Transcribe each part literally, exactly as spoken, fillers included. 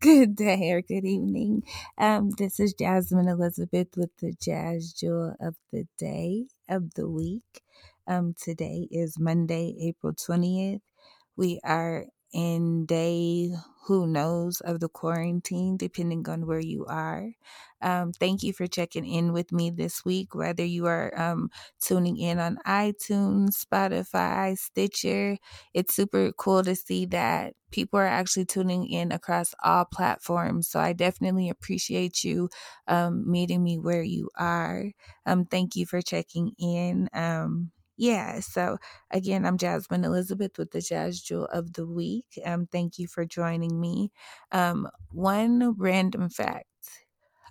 Good day or good evening. Um, this is Jasmine Elizabeth with the Jazz Jewel of the Day of the Week. Um, today is Monday, April twentieth. We are in day who knows of the quarantine, depending on where you are. Um, thank you for checking in with me this week, whether you are um, tuning in on iTunes, Spotify, Stitcher. It's super cool to see that people are actually tuning in across all platforms. So I definitely appreciate you um, meeting me where you are. Um, thank you for checking in. Um, Yeah, so again, I'm Jasmine Elizabeth with the Jazz Jewel of the Week. Um, thank you for joining me. Um, one random fact,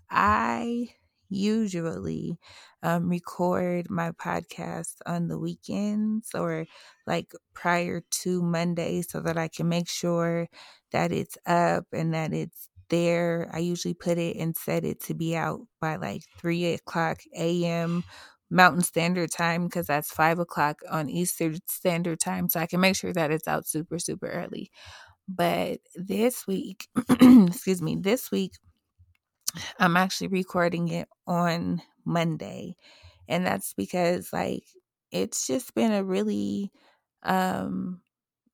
I usually um, record my podcast on the weekends or like prior to Monday so that I can make sure that it's up and that it's there. I usually put it and set it to be out by like three o'clock a.m. Mountain Standard Time, because that's five o'clock on Eastern Standard Time. So I can make sure that it's out super, super early. But this week, excuse me, this week, I'm actually recording it on Monday. And that's because, like, it's just been a really, um,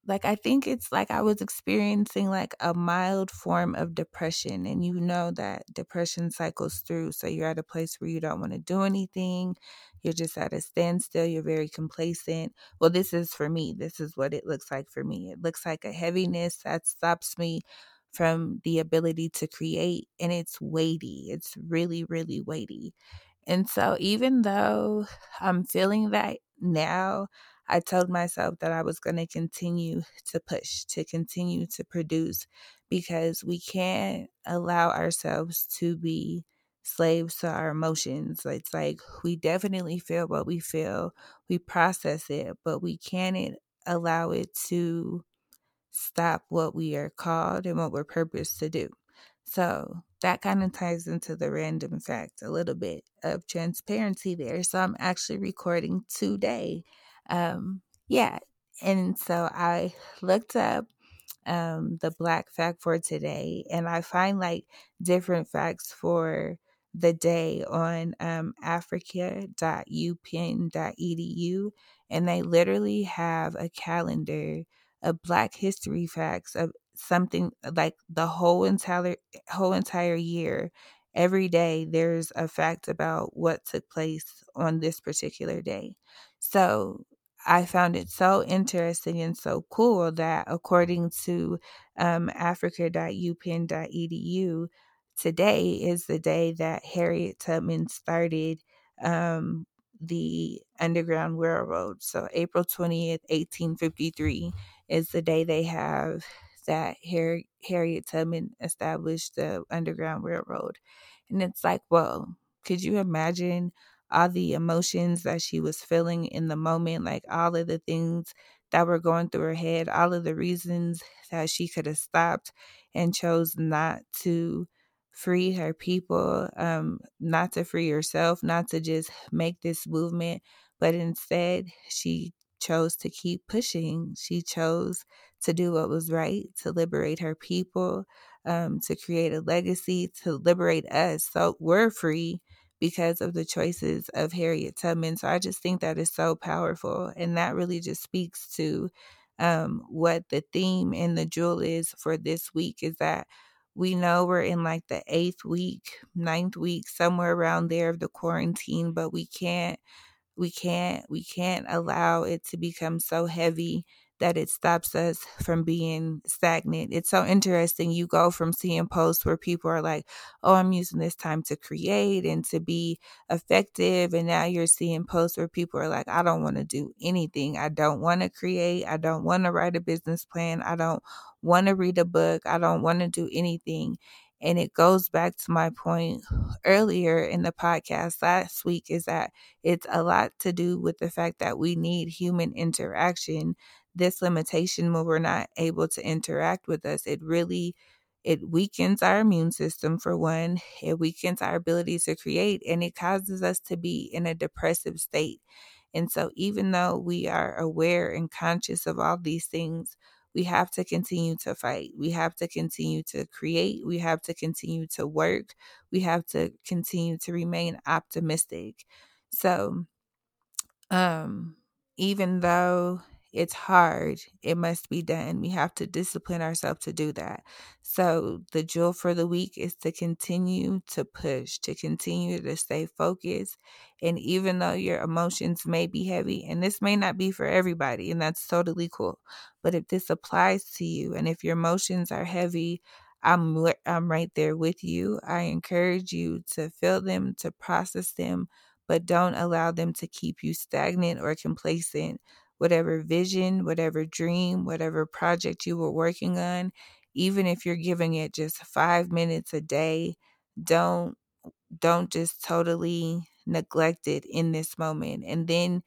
like, I think it's like I was experiencing like a mild form of depression, and you know that depression cycles through. So you're at a place where you don't want to do anything. You're just at a standstill. You're very complacent. Well, this is for me. This is what it looks like for me. It looks like a heaviness that stops me from the ability to create, and it's weighty. It's really, really weighty. And so even though I'm feeling that now, I told myself that I was going to continue to push, to continue to produce, because we can't allow ourselves to be slaves to our emotions. It's like we definitely feel what we feel, we process it, but we can't allow it to stop what we are called and what we're purposed to do. So that kind of ties into the random fact, a little bit of transparency there. So I'm actually recording today. Um, yeah. And so I looked up, um, the black fact for today, and I find like different facts for the day on, um, africa dot u penn dot e d u. And they literally have a calendar of black history facts of something like the whole entire, whole entire year. Every day there's a fact about what took place on this particular day. So I found it so interesting and so cool that according to um, africa dot u penn dot e d u, today is the day that Harriet Tubman started um, the Underground Railroad. So April twentieth, eighteen fifty-three is the day they have that Har- Harriet Tubman established the Underground Railroad. And it's like, well, could you imagine all the emotions that she was feeling in the moment, like all of the things that were going through her head, all of the reasons that she could have stopped and chose not to free her people, um, not to free herself, not to just make this movement, but instead she chose to keep pushing. She chose to do what was right, to liberate her people, um, to create a legacy, to liberate us. So we're free because of the choices of Harriet Tubman. So I just think that is so powerful. And that really just speaks to um, what the theme and the jewel is for this week, is that we know we're in like the eighth week, ninth week, somewhere around there of the quarantine, but we can't, we can't, we can't allow it to become so heavy that it stops us from being stagnant. It's so interesting. You go from seeing posts where people are like, oh, I'm using this time to create and to be effective. And now you're seeing posts where people are like, I don't want to do anything. I don't want to create. I don't want to write a business plan. I don't want to read a book. I don't want to do anything. And it goes back to my point earlier in the podcast last week, is that it's a lot to do with the fact that we need human interaction. This limitation, when we're not able to interact with us, it really, it weakens our immune system for one. It weakens our ability to create, and it causes us to be in a depressive state. And so even though we are aware and conscious of all these things, we have to continue to fight. We have to continue to create. We have to continue to work. We have to continue to remain optimistic. So, um, even though it's hard, it must be done. We have to discipline ourselves to do that. So the jewel for the week is to continue to push, to continue to stay focused. And even though your emotions may be heavy, and this may not be for everybody, and that's totally cool, but if this applies to you, and if your emotions are heavy, I'm I'm right there with you. I encourage you to feel them, to process them, but don't allow them to keep you stagnant or complacent. Whatever vision, whatever dream, whatever project you were working on, even if you're giving it just five minutes a day, don't don't just totally neglect it in this moment. And then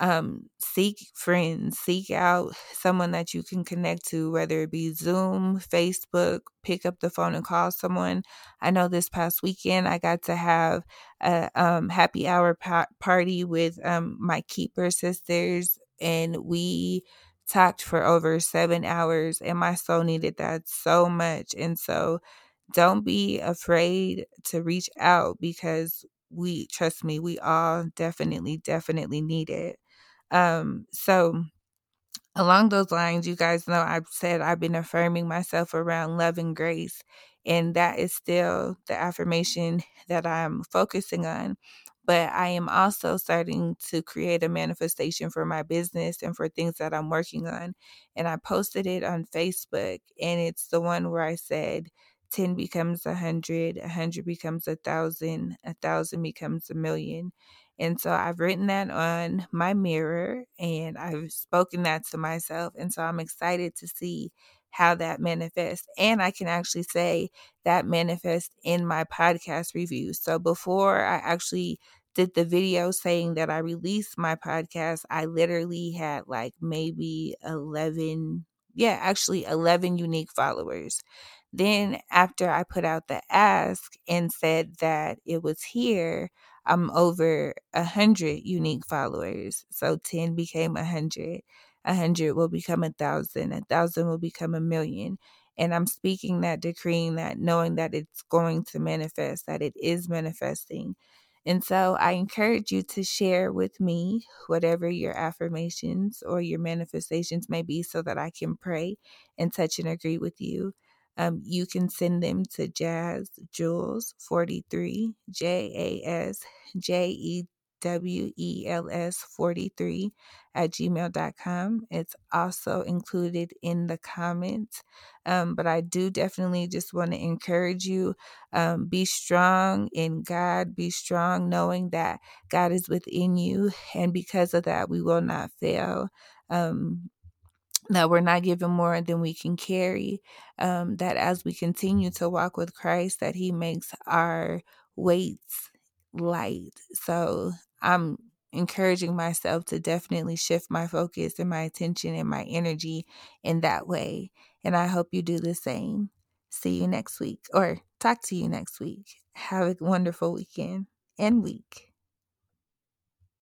um, seek friends, seek out someone that you can connect to, whether it be Zoom, Facebook, pick up the phone and call someone. I know this past weekend I got to have a um, happy hour pa- party with um, my Keeper sisters. And we talked for over seven hours and my soul needed that so much. And so don't be afraid to reach out because we, trust me, we all definitely, definitely need it. Um, so along those lines, you guys know I've said I've been affirming myself around love and grace. And that is still the affirmation that I'm focusing on. But I am also starting to create a manifestation for my business and for things that I'm working on. And I posted it on Facebook, and it's the one where I said ten becomes one hundred, one hundred becomes one thousand, one thousand becomes a million. And so I've written that on my mirror, and I've spoken that to myself. And so I'm excited to see how that manifests. And I can actually say that manifests in my podcast review. So before I actually did the video saying that I released my podcast, I literally had like maybe eleven, yeah, actually eleven unique followers. Then after I put out the ask and said that it was here, I'm over one hundred unique followers. So ten became one hundred. A hundred will become a thousand, a thousand will become a million. And I'm speaking that, decreeing that, knowing that it's going to manifest, that it is manifesting. And so I encourage you to share with me whatever your affirmations or your manifestations may be so that I can pray and touch and agree with you. Um, you can send them to Jazz Jewels forty-three, J A S J E W E L S forty-three at gmail dot com. It's also included in the comments. Um, but I do definitely just want to encourage you, um, be strong in God, be strong knowing that God is within you. And because of that, we will not fail. Um, that we're not given more than we can carry. Um, that as we continue to walk with Christ, that he makes our weights light. So I'm encouraging myself to definitely shift my focus and my attention and my energy in that way. And I hope you do the same. See you next week, or talk to you next week. Have a wonderful weekend and week.